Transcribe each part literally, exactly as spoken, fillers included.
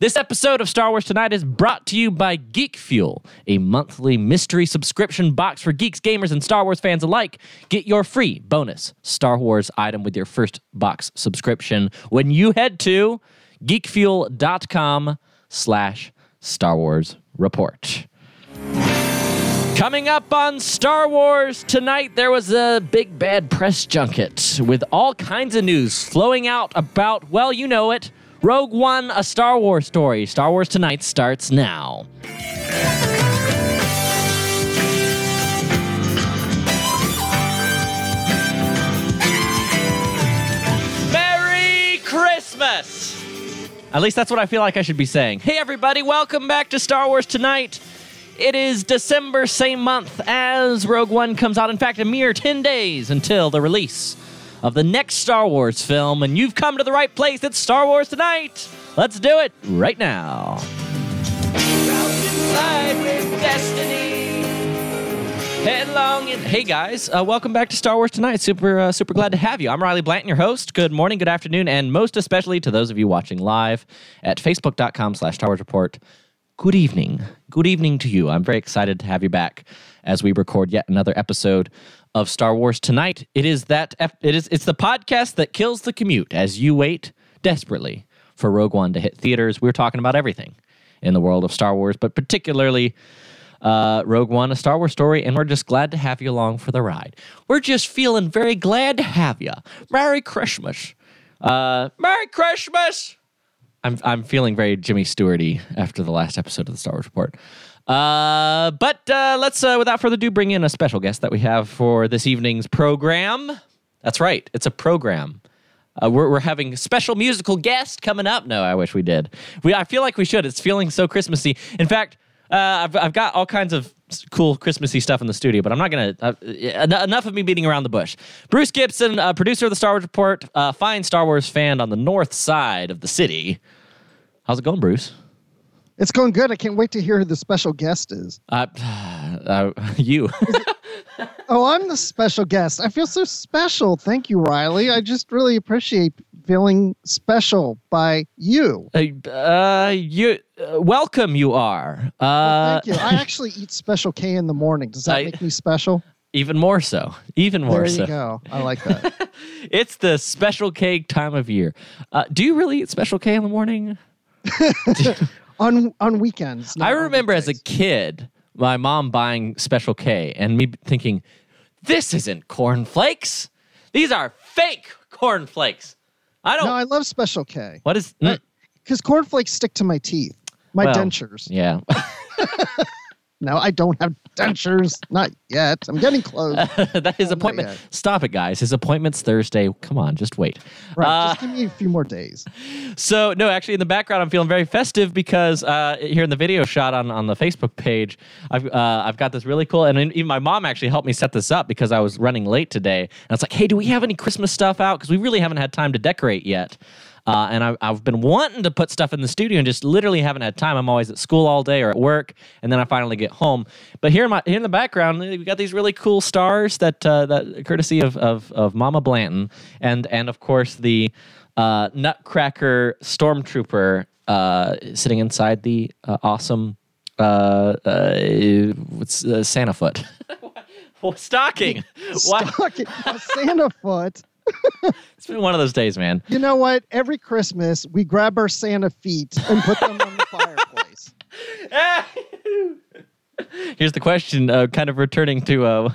This episode of Star Wars Tonight is brought to you by Geek Fuel, a monthly mystery subscription box for geeks, gamers, and Star Wars fans alike. Get your free bonus Star Wars item with your first box subscription when you head to geekfuel.com slash Star Wars Report. Coming up on Star Wars Tonight, there was a big bad press junket with all kinds of news flowing out about, well, you know it, Rogue One, a Star Wars story. Star Wars Tonight starts now. Merry Christmas! At least that's what I feel like I should be saying. Hey everybody, welcome back to Star Wars Tonight. It is December, same month as Rogue One comes out. In fact, a mere ten days until the release of the next Star Wars film, and you've come to the right place. It's Star Wars Tonight. Let's do it right now. Hey guys, uh, welcome back to Star Wars Tonight. Super, uh, super glad to have you. I'm Riley Blanton, your host. Good morning, good afternoon, and most especially to those of you watching live at facebook.com slash Star Wars Report. Good evening. Good evening to you. I'm very excited to have you back as we record yet another episode of Star Wars Tonight. It is that it is it's the podcast that kills the commute as you wait desperately for Rogue One to hit theaters. We're talking about everything in the world of Star Wars, but particularly uh, Rogue One, a Star Wars story, and we're just glad to have you along for the ride. We're just feeling very glad to have you. Merry Christmas. Uh, Merry Christmas. I'm I'm feeling very Jimmy Stewart-y after the last episode of the Star Wars Report. Uh, but uh, let's, uh, without further ado, bring in a special guest that we have for this evening's program. That's right. It's a program. Uh, we're, we're having a special musical guest coming up. No, I wish we did. We I feel like we should. It's feeling so Christmassy. In fact, uh, I've, I've got all kinds of cool Christmassy stuff in the studio, but I'm not going to... Uh, en- enough of me beating around the bush. Bruce Gibson, uh, producer of the Star Wars Report, uh, fine Star Wars fan on the north side of the city. How's it going, Bruce? It's going good. I can't wait to hear who the special guest is. Uh, uh, you. Is it, oh, I'm the special guest. I feel so special. Thank you, Riley. I just really appreciate feeling special by you. Uh, uh, you uh, welcome, you are. Uh, well, thank you. I actually eat Special K in the morning. Does that I, make me special? Even more so. Even more so. There you so. go. I like that. It's the Special K time of year. Uh, do you really eat Special K in the morning? On on weekends. I remember as a kid, my mom buying Special K and me thinking, this isn't cornflakes. These are fake cornflakes. I don't. No, I love Special K. What is? Because cornflakes stick to my teeth, my well, dentures. Yeah. No, I don't have dentures. Not yet. I'm getting close. Uh, that his oh, appointment. Stop it, guys. His appointment's Thursday. Come on, just wait. Right, uh, just give me a few more days. So, no, actually, in the background, I'm feeling very festive because uh, here in the video shot on, on the Facebook page, I've uh, I've got this really cool, and even my mom actually helped me set this up because I was running late today. And I was like, hey, do we have any Christmas stuff out? Because we really haven't had time to decorate yet. Uh, and I, I've been wanting to put stuff in the studio and just literally haven't had time. I'm always at school all day or at work, and then I finally get home. But here in, my, here in the background, we've got these really cool stars that, uh, that courtesy of, of of Mama Blanton, and and of course the uh, Nutcracker Stormtrooper uh, sitting inside the uh, awesome uh, uh, what's uh, Santa foot stocking. Stocking a Santa foot. It's been one of those days, man. You know what? Every Christmas, we grab our Santa feet and put them on the fireplace. Here's the question, uh, kind of returning to uh,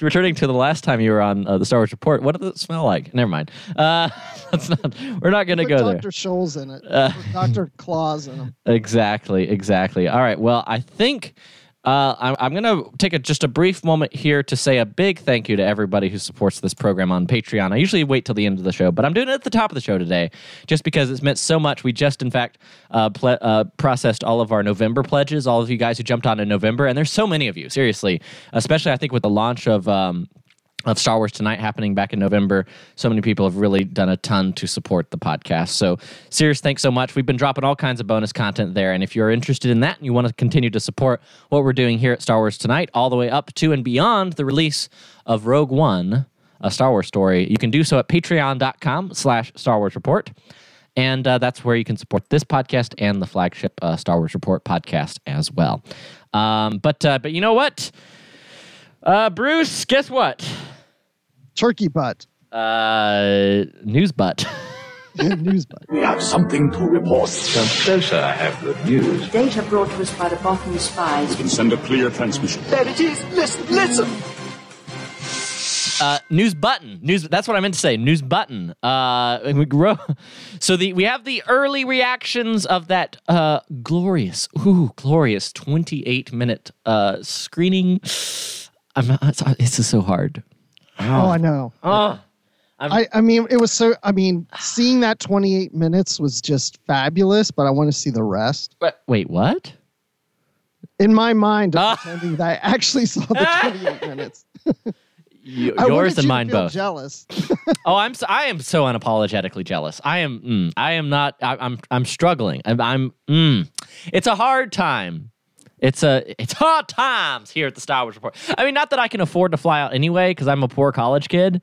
returning to the last time you were on uh, the Star Wars Report. What does it smell like? Never mind. Uh, that's not. We're not going to go Doctor there. Doctor Scholl's in it. Uh, Doctor Claw's in him. Exactly. Exactly. All right. Well, I think. Uh, I'm, I'm going to take a, just a brief moment here to say a big thank you to everybody who supports this program on Patreon. I usually wait till the end of the show, but I'm doing it at the top of the show today just because it's meant so much. We just, in fact, uh, ple- uh, processed all of our November pledges, all of you guys who jumped on in November, and there's so many of you, seriously, especially I think with the launch of... Um, of Star Wars Tonight happening back in November. So many people have really done a ton to support the podcast. So, serious thanks so much. We've been dropping all kinds of bonus content there, and if you're interested in that and you want to continue to support what we're doing here at Star Wars Tonight, all the way up to and beyond the release of Rogue One, a Star Wars story, you can do so at patreon.com slash Star Wars Report. And uh, that's where you can support this podcast and the flagship uh, Star Wars Report podcast as well. Um, but uh, but you know what? Uh, Bruce, guess what? Turkey butt. Uh, news butt. News butt. We have something to report. Santa, I have good news. Data brought to us by the Bothan spies. We can send a clear transmission. There it is. Listen, listen. Uh, news button. News. That's what I meant to say. News button. Uh, and we grow. So the we have the early reactions of that uh, glorious, ooh, glorious twenty-eight minute uh, screening. I'm not, this is so hard. Oh, oh I know. Oh. I, I mean, it was so. I mean, seeing that twenty-eight minutes was just fabulous, but I want to see the rest. But wait, what? In my mind, I'm uh, pretending that I actually saw the twenty-eight minutes. You, yours and you mine both. Jealous. oh, I'm. So, I am so unapologetically jealous. I am. Mm, I am not. I, I'm. I'm struggling. I'm. I'm mm. It's a hard time. It's a it's hard times here at the Star Wars Report. I mean, not that I can afford to fly out anyway because I'm a poor college kid.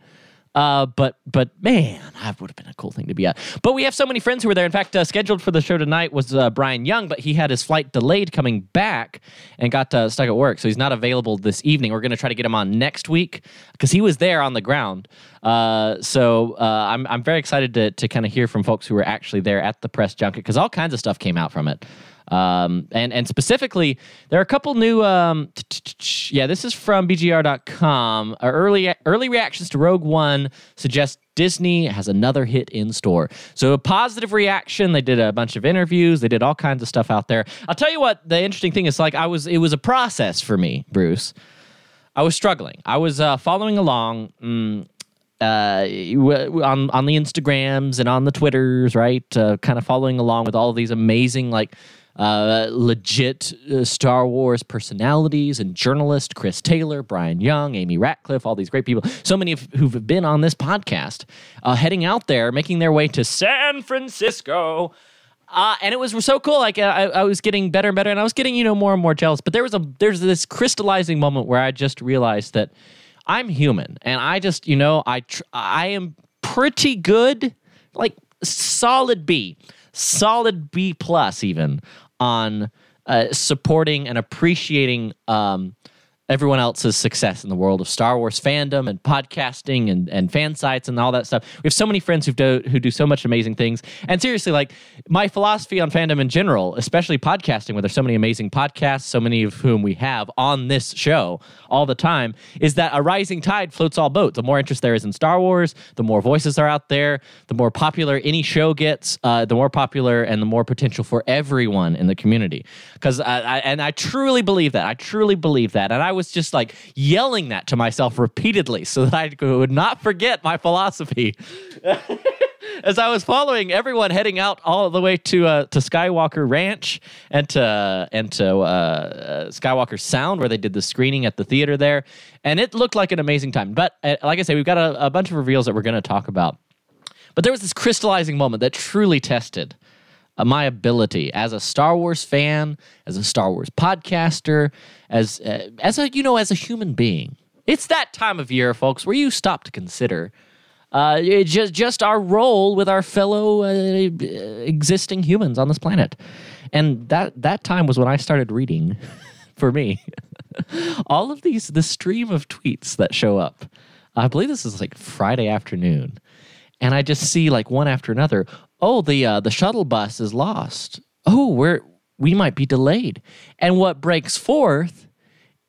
Uh, but, but man, that would have been a cool thing to be at. But we have so many friends who were there. In fact, uh, scheduled for the show tonight was uh, Brian Young, but he had his flight delayed coming back and got uh, stuck at work, so he's not available this evening. We're going to try to get him on next week because he was there on the ground. Uh, so uh, I'm I'm very excited to to kind of hear from folks who were actually there at the press junket because all kinds of stuff came out from it. Um, and, and specifically, there are a couple new, um, t- t- t- yeah, this is from B G R dot com. Our early, early reactions to Rogue One suggest Disney has another hit in store. So a positive reaction. They did a bunch of interviews. They did all kinds of stuff out there. I'll tell you what, the interesting thing is like I was, it was a process for me, Bruce. I was struggling. I was uh, following along, mm, Uh, on on the Instagrams and on the Twitters, right? Uh, kind of following along with all of these amazing, like, uh, legit uh, Star Wars personalities and journalists, Chris Taylor, Brian Young, Amy Ratcliffe, all these great people. So many of who've been on this podcast, uh, heading out there, making their way to San Francisco. Uh, and it was so cool. Like I, I was getting better and better, and I was getting, you know, more and more jealous. But there was a there's this crystallizing moment where I just realized that I'm human, and I just, you know, I tr- I am pretty good, like solid B, solid B plus even, on uh, supporting and appreciating um, everyone else's success in the world of Star Wars fandom and podcasting and, and fan sites and all that stuff. We have so many friends who do, who do so much amazing things. And seriously, like my philosophy on fandom in general, especially podcasting, where there's so many amazing podcasts, so many of whom we have on this show all the time, is that a rising tide floats all boats. The more interest there is in Star Wars, the more voices are out there, the more popular any show gets, uh, the more popular and the more potential for everyone in the community. Because I, I, and I truly believe that. I truly believe that. And I was just like yelling that to myself repeatedly so that I would not forget my philosophy as I was following everyone heading out all the way to uh, to Skywalker Ranch and to uh, and to uh, Skywalker Sound, where they did the screening at the theater there, and it looked like an amazing time. But uh, like I say, we've got a, a bunch of reveals that we're going to talk about. But there was this crystallizing moment that truly tested Uh, my ability as a Star Wars fan, as a Star Wars podcaster, as uh, as a you know as a human being. It's that time of year, folks, where you stop to consider uh, just just our role with our fellow uh, existing humans on this planet. And that that time was when I started reading, for me, all of these the stream of tweets that show up. I believe this is like Friday afternoon, and I just see like one after another. Oh, the uh, the shuttle bus is lost. Oh, we're we might be delayed. And what breaks forth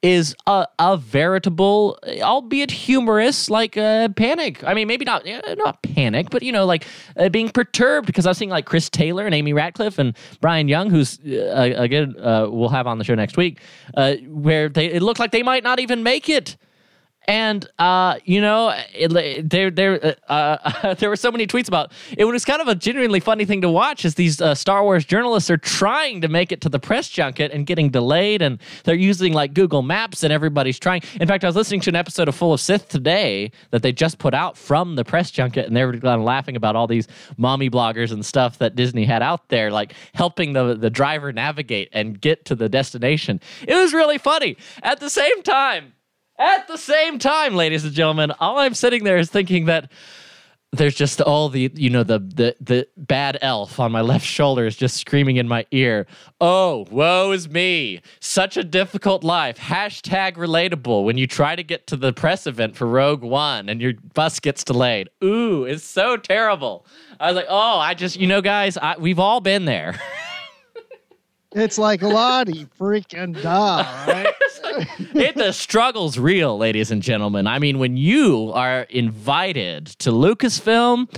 is a, a veritable, albeit humorous, like uh, panic. I mean, maybe not not panic, but you know, like uh, being perturbed because I've seen like Chris Taylor and Amy Ratcliffe and Brian Young, who's uh, again uh, we'll have on the show next week, uh, where they it looked like they might not even make it. And, uh, you know, it, there there, uh, there were so many tweets about it. It was kind of a genuinely funny thing to watch as these uh, Star Wars journalists are trying to make it to the press junket and getting delayed. And they're using, like, Google Maps and everybody's trying. In fact, I was listening to an episode of Full of Sith today that they just put out from the press junket. And they were laughing about all these mommy bloggers and stuff that Disney had out there, like, helping the, the driver navigate and get to the destination. It was really funny. At the same time, At the same time, ladies and gentlemen, all I'm sitting there is thinking that there's just all the, you know, the the the bad elf on my left shoulder is just screaming in my ear, oh, woe is me, such a difficult life, hashtag relatable, when you try to get to the press event for Rogue One and your bus gets delayed. Ooh, it's so terrible. I was like, oh, I just, you know, guys, I, we've all been there. It's like Lottie freaking die, right? It, the struggle's real, ladies and gentlemen. I mean, when you are invited to Lucasfilm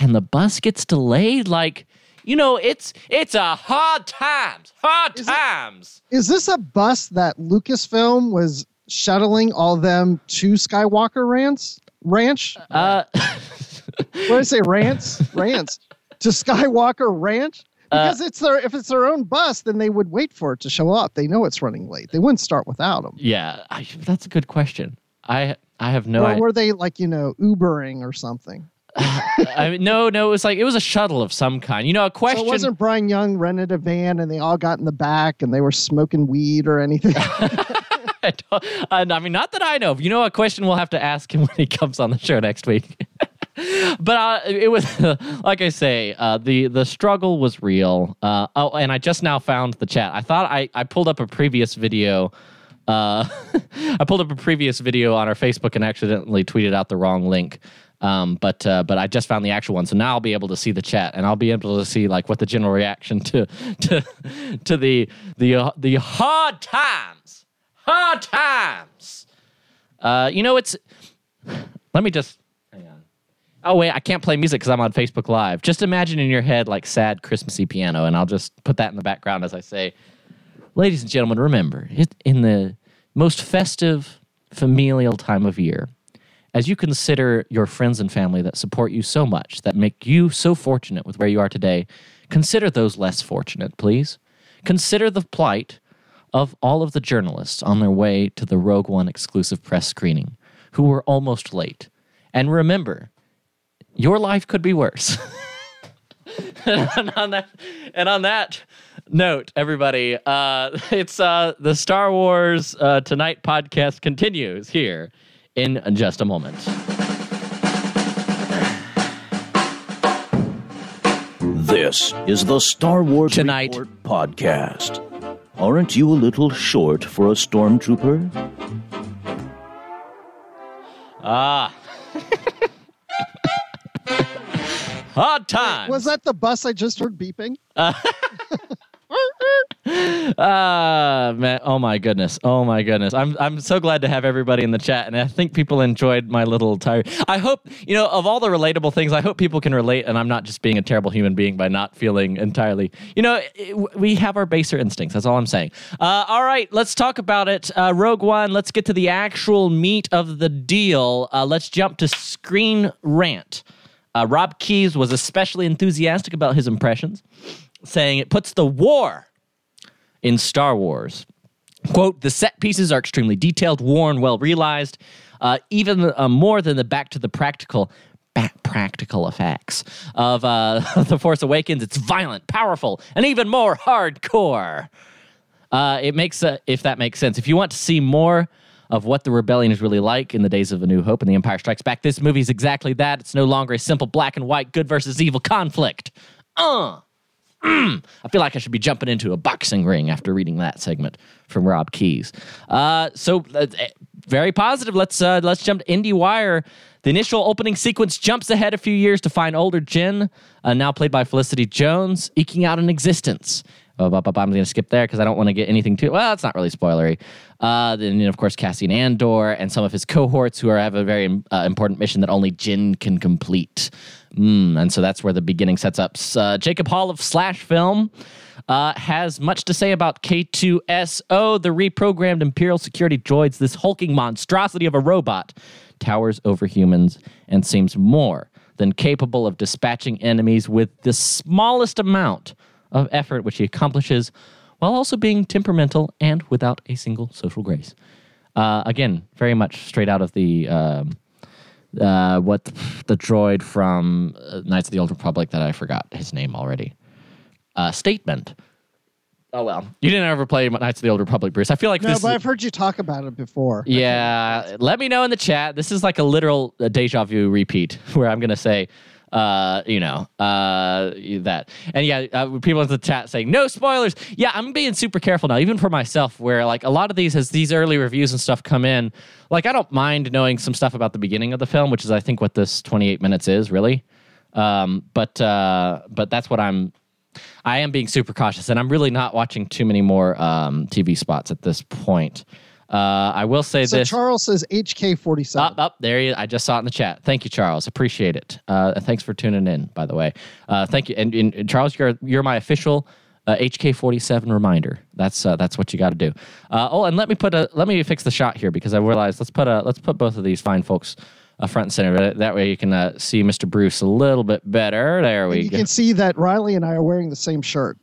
and the bus gets delayed, like, you know, it's it's a hard times, hard is times. It, is this a bus that Lucasfilm was shuttling all them to Skywalker Ranch? Ranch? Uh, what did I say, Rants? Rants. To Skywalker Ranch? Because it's their, if it's their own bus, then they would wait for it to show up. They know it's running late. They wouldn't start without them. Yeah, I, that's a good question. I I have no idea. Or were they like, you know, Ubering or something? I mean, no, no, it was like, it was a shuttle of some kind. You know, a question. So it wasn't Brian Young rented a van and they all got in the back and they were smoking weed or anything? I, don't, I mean, not that I know of. You know, a question we'll have to ask him when he comes on the show next week. But uh, it was, uh, like I say, uh, the, the struggle was real. Uh, oh, and I just now found the chat. I thought I, I pulled up a previous video. Uh, I pulled up a previous video on our Facebook and accidentally tweeted out the wrong link. Um, but uh, but I just found the actual one, so now I'll be able to see the chat, and I'll be able to see like what the general reaction to to to the the uh, the hard times, hard times. Uh, you know, it's. Let me just. Oh, wait, I can't play music because I'm on Facebook Live. Just imagine in your head, like, sad Christmassy piano, and I'll just put that in the background as I say, ladies and gentlemen, remember, it, in the most festive, familial time of year, as you consider your friends and family that support you so much, that make you so fortunate with where you are today, consider those less fortunate, please. Consider the plight of all of the journalists on their way to the Rogue One exclusive press screening who were almost late. And remember, your life could be worse. and, on that, and on that note, everybody, uh, it's uh, the Star Wars uh, Tonight podcast continues here in just a moment. This is the Star Wars Tonight Report podcast. Aren't you a little short for a stormtrooper? Ah. Hard times. Wait, was that the bus I just heard beeping? Uh, uh, man, oh my goodness. Oh my goodness. I'm I'm so glad to have everybody in the chat, and I think people enjoyed my little tire. I hope, you know, of all the relatable things, I hope people can relate, and I'm not just being a terrible human being by not feeling entirely. You know, it, we have our baser instincts. That's all I'm saying. Uh, all right, let's talk about it. Uh, Rogue One, let's get to the actual meat of the deal. Uh, let's jump to Screen Rant. Uh, Rob Keyes was especially enthusiastic about his impressions, saying it puts the war in Star Wars. Quote, the set pieces are extremely detailed, worn, well-realized, uh, even uh, more than the back-to-the-practical back practical effects of uh, The Force Awakens. It's violent, powerful, and even more hardcore. Uh, it makes, uh, if that makes sense. If you want to see more of what the rebellion is really like in the days of A New Hope and The Empire Strikes Back, this movie is exactly that. It's no longer a simple black and white good versus evil conflict. Uh, mm, I feel like I should be jumping into a boxing ring after reading that segment from Rob Keyes. Uh, so uh, very positive. Let's uh, let's jump to Indie Wire. The initial opening sequence jumps ahead a few years to find older Jyn, uh, now played by Felicity Jones, eking out an existence. Oh, but, but I'm going to skip there because I don't want to get anything too... Well, it's not really spoilery. Uh, then, of course, Cassian Andor and some of his cohorts who are, have a very uh, important mission that only Jyn can complete. Mm, and so that's where the beginning sets up. Uh, Jacob Hall of Slash Film uh, has much to say about K two S O, the reprogrammed Imperial security droids. This hulking monstrosity of a robot towers over humans and seems more than capable of dispatching enemies with the smallest amount of effort, which he accomplishes while also being temperamental and without a single social grace. Uh, again, very much straight out of the uh, uh, what the droid from Knights of the Old Republic that I forgot his name already. Uh, statement. Oh, well. You didn't ever play Knights of the Old Republic, Bruce. I feel like no, this... No, but is... I've heard you talk about it before. Yeah. Let me know in the chat. This is like a literal uh, deja vu repeat where I'm going to say, uh, you know, uh, that. And yeah, uh, people in the chat saying, no spoilers. Yeah, I'm being super careful now, even for myself, where like a lot of these, as these early reviews and stuff come in, like I don't mind knowing some stuff about the beginning of the film, which is I think what this twenty-eight minutes is, really. Um, but uh, but that's what I'm... I am being super cautious, and I'm really not watching too many more um, T V spots at this point. Uh, I will say so this. So Charles says H K forty-seven. Up, up, there he is. I just saw it in the chat. Thank you, Charles. Appreciate it. Uh, thanks for tuning in, by the way. Uh, thank you. And, and, and Charles, you're you're my official uh, H K forty-seven reminder. That's uh, that's what you got to do. Uh, oh, and let me put a let me fix the shot here because I realized let's put a let's put both of these fine folks Uh, front and center. That way you can uh, see Mister Bruce a little bit better. There we you go. You can see that Riley and I are wearing the same shirt.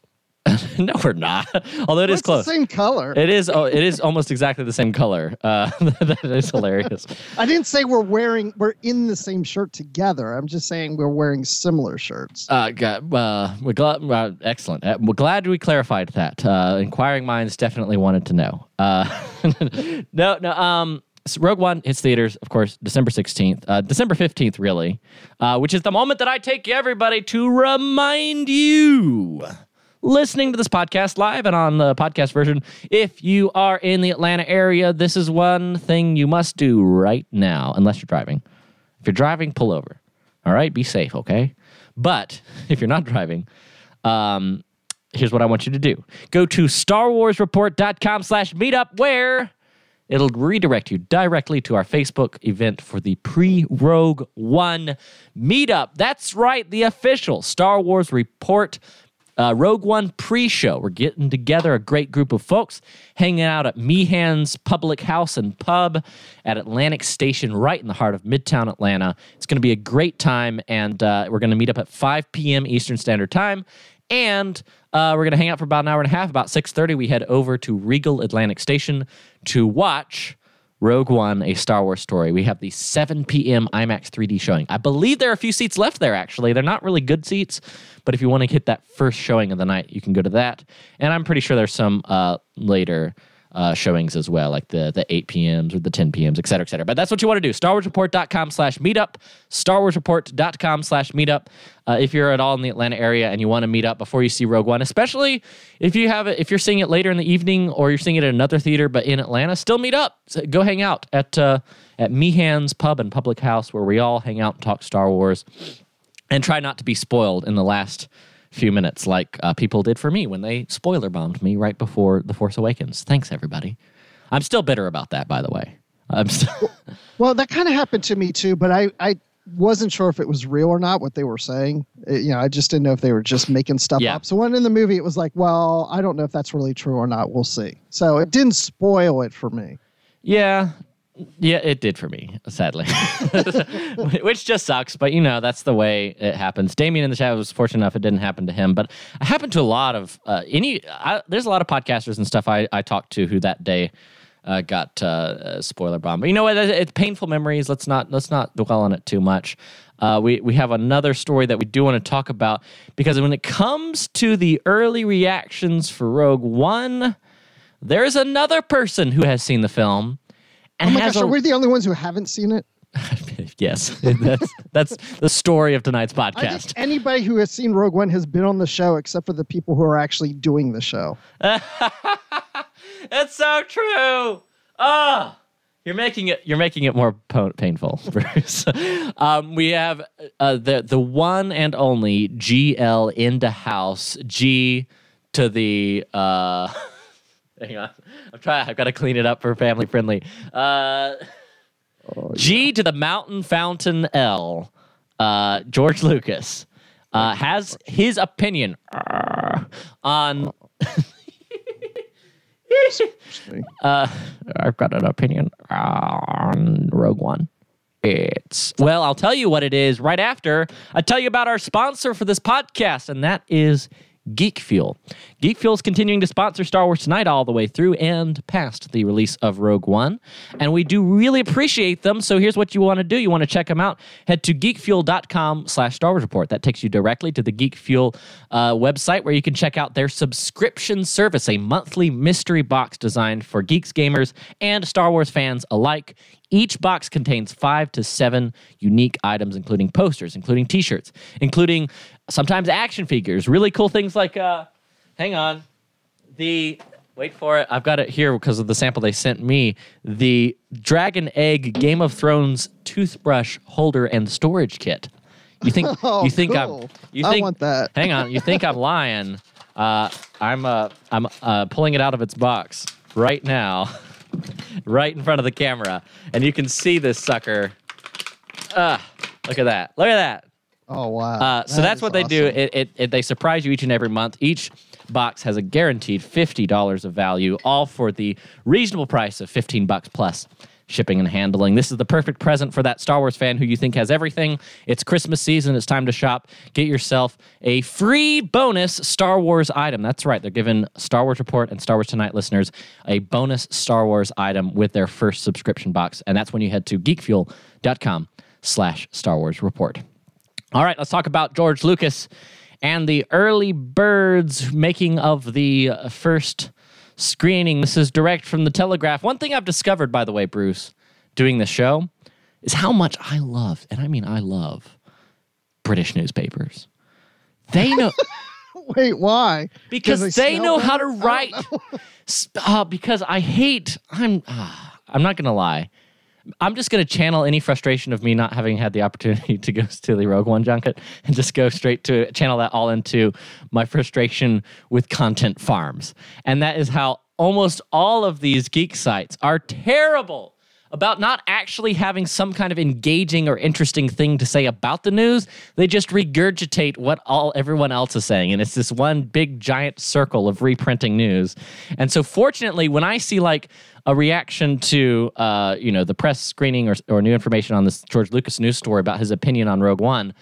No, we're not. Although it well, is close. It's the same color. It is. Oh, it is almost exactly the same color. Uh, that is hilarious. I didn't say we're wearing. We're in the same shirt together. I'm just saying we're wearing similar shirts. Uh, God, uh we're glad. Uh, excellent. Uh, we're glad we clarified that. Uh, inquiring minds definitely wanted to know. Uh, no, no. Um. So Rogue One hits theaters, of course, December sixteenth. Uh, December fifteenth, really, uh, which is the moment that I take everybody to remind you, listening to this podcast live and on the podcast version, if you are in the Atlanta area, this is one thing you must do right now, unless you're driving. If you're driving, pull over. All right? Be safe, okay? But if you're not driving, um, here's what I want you to do. Go to starwarsreport.com slash meetup where... it'll redirect you directly to our Facebook event for the pre-Rogue One meetup. That's right, the official Star Wars Report uh, Rogue One pre-show. We're getting together a great group of folks hanging out at Meehan's Public House and Pub at Atlantic Station right in the heart of Midtown Atlanta. It's going to be a great time, and uh, we're going to meet up at five p.m. Eastern Standard Time. And uh, we're going to hang out for about an hour and a half. About six thirty, we head over to Regal Atlantic Station to watch Rogue One, A Star Wars Story. We have the seven p.m. IMAX three D showing. I believe there are a few seats left there, actually. They're not really good seats, but if you want to hit that first showing of the night, you can go to that. And I'm pretty sure there's some uh, later uh, showings as well, like the, the eight p.m.s or the ten p.m.s, et cetera, et cetera. But that's what you want to do. StarWarsReport.com slash meetup. StarWarsReport.com slash meetup. Uh, if you're at all in the Atlanta area and you want to meet up before you see Rogue One, especially if you have it, if you're seeing it later in the evening or you're seeing it at another theater, but in Atlanta, still meet up. So go hang out at uh, at Meehan's Pub and Public House where we all hang out and talk Star Wars and try not to be spoiled in the last few minutes like uh, people did for me when they spoiler bombed me right before The Force Awakens. Thanks, everybody. I'm still bitter about that, by the way. I'm still well, that kind of happened to me too, but I... I... wasn't sure if it was real or not, what they were saying. It, you know, I just didn't know if they were just making stuff yeah. up. So when in the movie, it was like, well, I don't know if that's really true or not. We'll see. So it didn't spoil it for me. Yeah. Yeah, it did for me, sadly. Which just sucks, but, you know, that's the way it happens. Damien in the chat was fortunate enough it didn't happen to him, but it happened to a lot of... Uh, any. I, there's a lot of podcasters and stuff I, I talked to who that day... Uh, got uh, uh, spoiler bombed. But you know what? It's painful memories. Let's not let's not dwell on it too much. Uh, we we have another story that we do want to talk about because when it comes to the early reactions for Rogue One, there is another person who has seen the film. And oh my has gosh! A... Are we the only ones who haven't seen it? Yes, that's, that's the story of tonight's podcast. I think anybody who has seen Rogue One has been on the show except for the people who are actually doing the show. It's so true. Ah, oh, you're making it. You're making it more po- painful, Bruce. um, we have uh, the the one and only G L in the house. G to the. Uh, hang on, I'm trying. I've got to clean it up for family friendly. Uh, oh, G yeah. to the Mountain Fountain L. Uh, George Lucas uh, has his opinion uh, on. Uh, I've got an opinion on Rogue One. It's well, I'll tell you what it is right after I tell you about our sponsor for this podcast, and that is Geek Fuel. Geek Fuel is continuing to sponsor Star Wars Tonight all the way through and past the release of Rogue One. And we do really appreciate them, so here's what you want to do. You want to check them out. Head to geekfuel.com slash Star Wars Report. That takes you directly to the Geek Fuel uh, website where you can check out their subscription service, a monthly mystery box designed for geeks, gamers, and Star Wars fans alike. Each box contains five to seven unique items, including posters, including t-shirts, including sometimes action figures, really cool things like, uh, hang on, the, wait for it, I've got it here because of the sample they sent me, the Dragon Egg Game of Thrones toothbrush holder and storage kit. You think, oh, you think cool. I'm, you think, I want that. Hang on, you think I'm lying. Uh, I'm, uh, I'm uh, pulling it out of its box right now. Right in front of the camera. And you can see this sucker. Uh, look at that. Look at that. Oh, wow. Uh, so that that's what awesome. They do. It, it, it, they surprise you each and every month. Each box has a guaranteed fifty dollars of value, all for the reasonable price of fifteen bucks plus shipping and handling. This is the perfect present for that Star Wars fan who you think has everything. It's Christmas season. It's time to shop. Get yourself a free bonus Star Wars item. That's right. They're giving Star Wars Report and Star Wars Tonight listeners a bonus Star Wars item with their first subscription box, and that's when you head to geekfuel.com slash Star Wars Report. All right, let's talk about George Lucas and the early birds making of the first screening. This is direct from the Telegraph. One thing I've discovered, by the way, Bruce, doing the show, is how much I love, and I mean I love, British newspapers. They know... Wait, why? Because they, they know them? How to write. uh, because I hate... I'm, uh, I'm not going to lie. I'm just going to channel any frustration of me not having had the opportunity to go to the Rogue One junket and just go straight to channel that all into my frustration with content farms. And that is how almost all of these geek sites are terrible about not actually having some kind of engaging or interesting thing to say about the news. They just regurgitate what all everyone else is saying. And it's this one big giant circle of reprinting news. And so fortunately, when I see like a reaction to, uh, you know, the press screening or, or new information on this George Lucas news story about his opinion on Rogue One.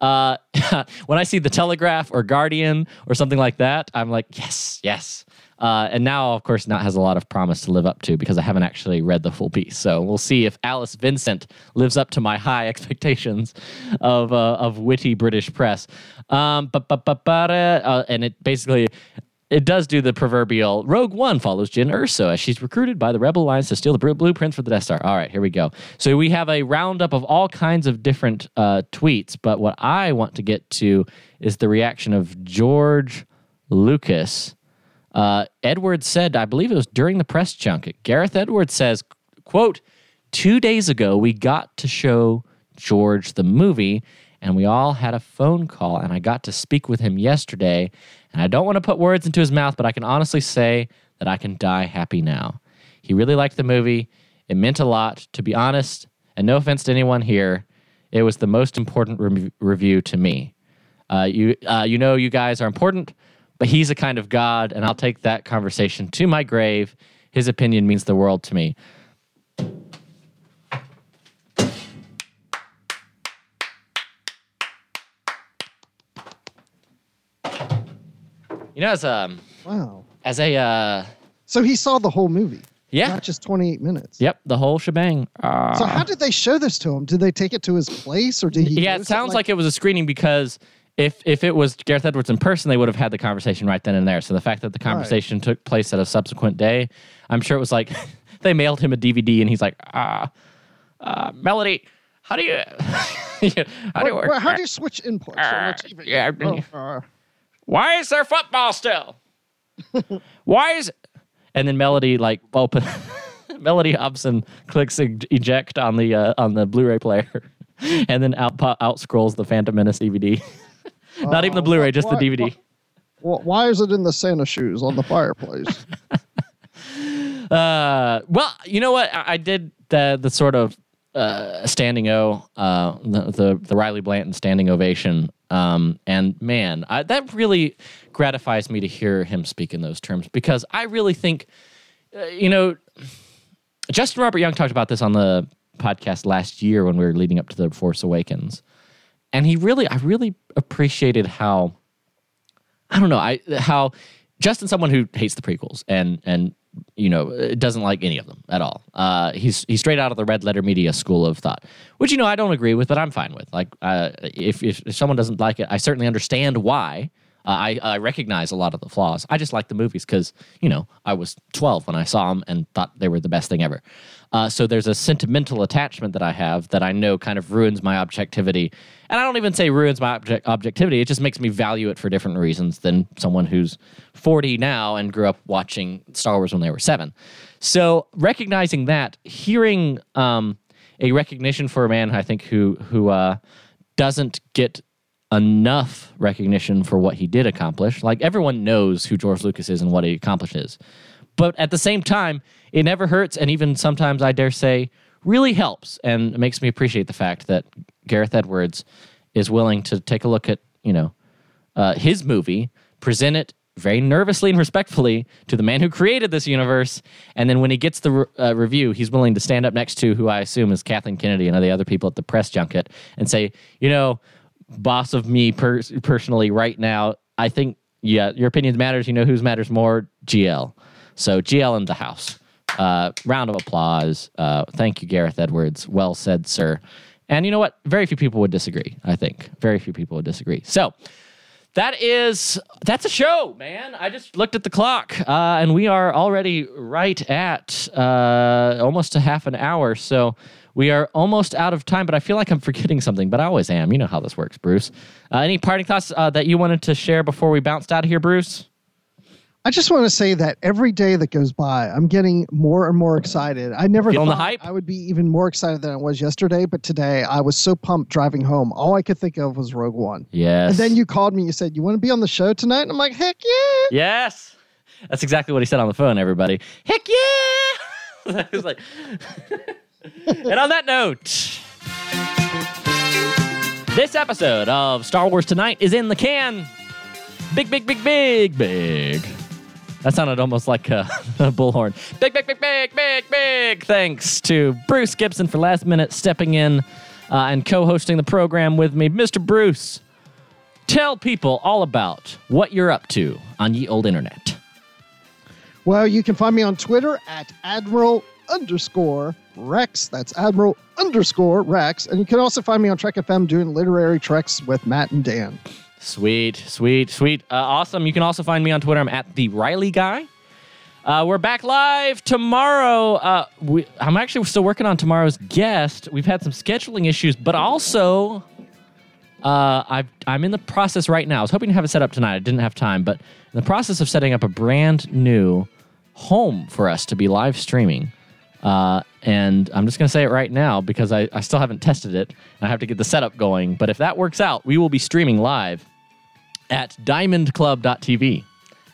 Uh, when I see the Telegraph or Guardian or something like that, I'm like, yes, yes. Uh, and now, of course, not has a lot of promise to live up to because I haven't actually read the full piece. So we'll see if Alice Vincent lives up to my high expectations of uh, of witty British press. Um, but but but but uh, and it basically. It does do the proverbial. Rogue One follows Jyn Erso as she's recruited by the Rebel Alliance to steal the blueprints for the Death Star. All right, here we go. So we have a roundup of all kinds of different uh, tweets, but what I want to get to is the reaction of George Lucas. Uh, Edwards said, I believe it was during the press junket, Gareth Edwards says, quote, two days ago we got to show George the movie, and we all had a phone call, and I got to speak with him yesterday, and I don't want to put words into his mouth, but I can honestly say that I can die happy now. He really liked the movie. It meant a lot, to be honest, and no offense to anyone here, it was the most important re- review to me. Uh, you, uh, you know you guys are important, but he's a kind of god, and I'll take that conversation to my grave. His opinion means the world to me. You know, as a wow, as a uh, so he saw the whole movie, yeah, not just twenty-eight minutes. Yep, the whole shebang. Uh, so how did they show this to him? Did they take it to his place, or did he? Yeah, it sounds it like-, like it was a screening because if if it was Gareth Edwards in person, they would have had the conversation right then and there. So the fact that the conversation right. took place at a subsequent day, I'm sure it was like they mailed him a D V D and he's like, ah, uh, uh, Melody. How do you? how do you work? Well, how do you switch inputs uh, on the T V? Yeah. Oh, uh, Why is there football still? Why is... And then Melody, like, open... Melody Hobson clicks eject on the uh, on the Blu-ray player. And then out out scrolls the Phantom Menace D V D. Not uh, even the Blu-ray, just why, the D V D. Why, why is it in the Santa shoes on the fireplace? uh, well, you know what? I, I did the, the sort of uh, standing O, uh, the, the, the Riley Blanton standing ovation. Um, and man, I, that really gratifies me to hear him speak in those terms because I really think, uh, you know, Justin Robert Young talked about this on the podcast last year when we were leading up to The Force Awakens. And he really, I really appreciated how, I don't know, I how Justin's someone who hates the prequels and and you know doesn't like any of them at all. Uh, he's he's straight out of the Red Letter Media school of thought, which you know I don't agree with, but I'm fine with. Like uh, if, if if someone doesn't like it, I certainly understand why. Uh, I, I recognize a lot of the flaws. I just like the movies because, you know, I was twelve when I saw them and thought they were the best thing ever. Uh, so there's a sentimental attachment that I have that I know kind of ruins my objectivity. And I don't even say ruins my object- objectivity. It just makes me value it for different reasons than someone who's forty now and grew up watching Star Wars when they were seven. So recognizing that, hearing um, a recognition for a man, I think, who, who uh, doesn't get enough recognition for what he did accomplish. Like, everyone knows who George Lucas is and what he accomplishes. But at the same time, it never hurts, and even sometimes, I dare say, really helps and makes me appreciate the fact that Gareth Edwards is willing to take a look at, you know, uh, his movie, present it very nervously and respectfully to the man who created this universe, and then when he gets the re- uh, review, he's willing to stand up next to who I assume is Kathleen Kennedy and the other people at the press junket and say, you know, boss of me per- personally right now, I think, yeah, your opinions matters. You know whose matters more? G L. So G L in the house. Uh, round of applause. Uh, thank you, Gareth Edwards. Well said, sir. And you know what? Very few people would disagree, I think. Very few people would disagree. So that is, that's a show, man. I just looked at the clock, uh, and we are already right at uh, almost a half an hour. So we are almost out of time, but I feel like I'm forgetting something, but I always am. You know how this works, Bruce. Uh, any parting thoughts uh, that you wanted to share before we bounced out of here, Bruce? I just want to say that every day that goes by, I'm getting more and more excited. I never Feeling thought the hype? I would be even more excited than I was yesterday, but today I was so pumped driving home. All I could think of was Rogue One. Yes. And then you called me and you said, you want to be on the show tonight? And I'm like, heck yeah. Yes. That's exactly what he said on the phone, everybody. Heck yeah. I was like... And on that note, this episode of Star Wars Tonight is in the can. Big, big, big, big, big. That sounded almost like a, a bullhorn. Big, big, big, big, big, big. Thanks to Bruce Gibson for last minute stepping in uh, and co-hosting the program with me. Mister Bruce, tell people all about what you're up to on ye old internet. Well, you can find me on Twitter at Admiral underscore Rex. That's Admiral underscore Rex. And you can also find me on Trek F M doing literary treks with Matt and Dan. Sweet, sweet, sweet. Uh, awesome. You can also find me on Twitter. I'm at the Riley Guy. Uh, we're back live tomorrow. Uh, we, I'm actually still working on tomorrow's guest. We've had some scheduling issues, but also uh, I've, I'm in the process right now. I was hoping to have it set up tonight. I didn't have time, but in the process of setting up a brand new home for us to be live streaming. Uh, and I'm just going to say it right now because I, I still haven't tested it. And I have to get the setup going. But if that works out, we will be streaming live at diamond club dot t v.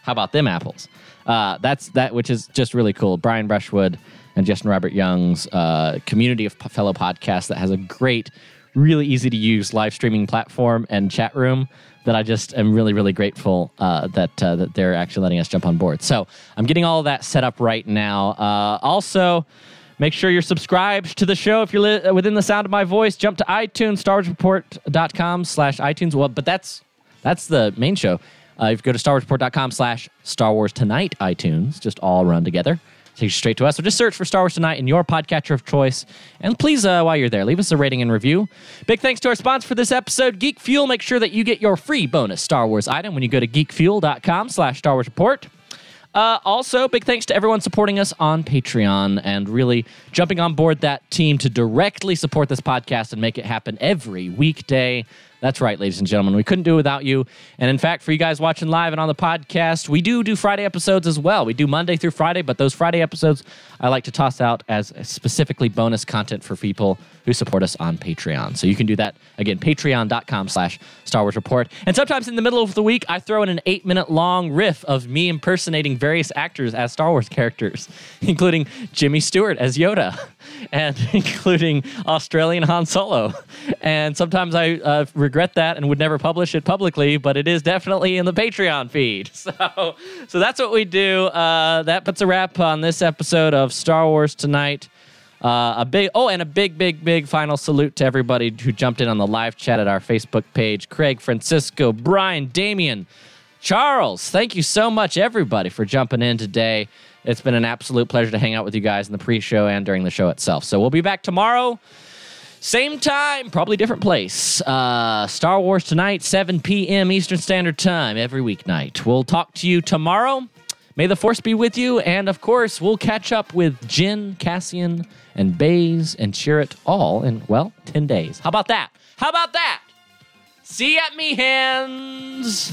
How about them apples? Uh, that's that, which is just really cool. Brian Brushwood and Justin Robert Young's uh, community of fellow podcasts that has a great, really easy to use live streaming platform and chat room that I just am really, really grateful uh, that uh, that they're actually letting us jump on board. So I'm getting all of that set up right now. Uh, also, make sure you're subscribed to the show. If you're li- within the sound of my voice, jump to iTunes, star wars report dot com slash i tunes. Well, but that's that's the main show. Uh, if you go to star wars report dot com slash star wars tonight i tunes, just all run together. Take you straight to us. So just search for Star Wars Tonight in your podcatcher of choice. And please, uh, while you're there, leave us a rating and review. Big thanks to our sponsor for this episode, Geek Fuel. Make sure that you get your free bonus Star Wars item when you go to geek fuel dot com slash star wars report. Uh, also, big thanks to everyone supporting us on Patreon and really jumping on board that team to directly support this podcast and make it happen every weekday. That's right, ladies and gentlemen. We couldn't do it without you. And in fact, for you guys watching live and on the podcast, we do do Friday episodes as well. We do Monday through Friday, but those Friday episodes I like to toss out as specifically bonus content for people who support us on Patreon. So you can do that, again, patreon dot com slash Star Wars Report. And sometimes in the middle of the week, I throw in an eight-minute long riff of me impersonating various actors as Star Wars characters, including Jimmy Stewart as Yoda, and including Australian Han Solo. And sometimes I uh, regret that and would never publish it publicly, but it is definitely in the Patreon feed. So, so that's what we do. Uh, that puts a wrap on this episode of Star Wars Tonight. Uh, a big oh, and a big, big, big final salute to everybody who jumped in on the live chat at our Facebook page. Craig, Francisco, Brian, Damien, Charles, thank you so much, everybody, for jumping in today. It's been an absolute pleasure to hang out with you guys in the pre-show and during the show itself. So we'll be back tomorrow. Same time, probably different place. Uh, Star Wars Tonight, seven p.m. Eastern Standard Time every weeknight. We'll talk to you tomorrow. May the Force be with you. And, of course, we'll catch up with Jyn, Cassian, and Baze and cheer it all in, well, ten days. How about that? How about that? See you at Meehan's.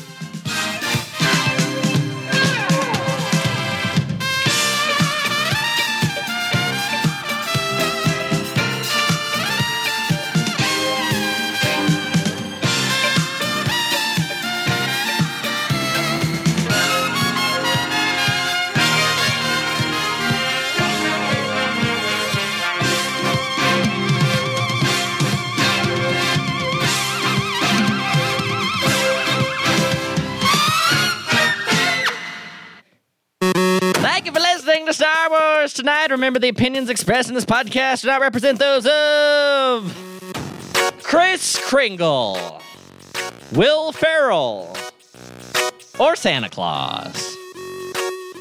To Star Wars Tonight. Remember, the opinions expressed in this podcast do not represent those of Kris Kringle, Will Ferrell, or Santa Claus.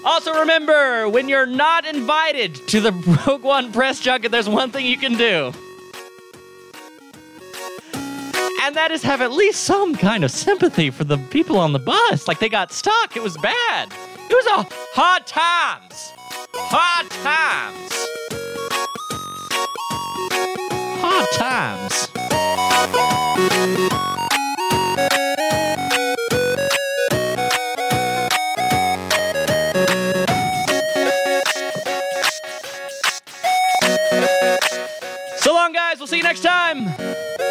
Also remember, when you're not invited to the Rogue One press junket, there's one thing you can do. And that is have at least some kind of sympathy for the people on the bus. Like, they got stuck. It was bad. It was a hard times. Hard times. Hard times. So long, guys. We'll see you next time.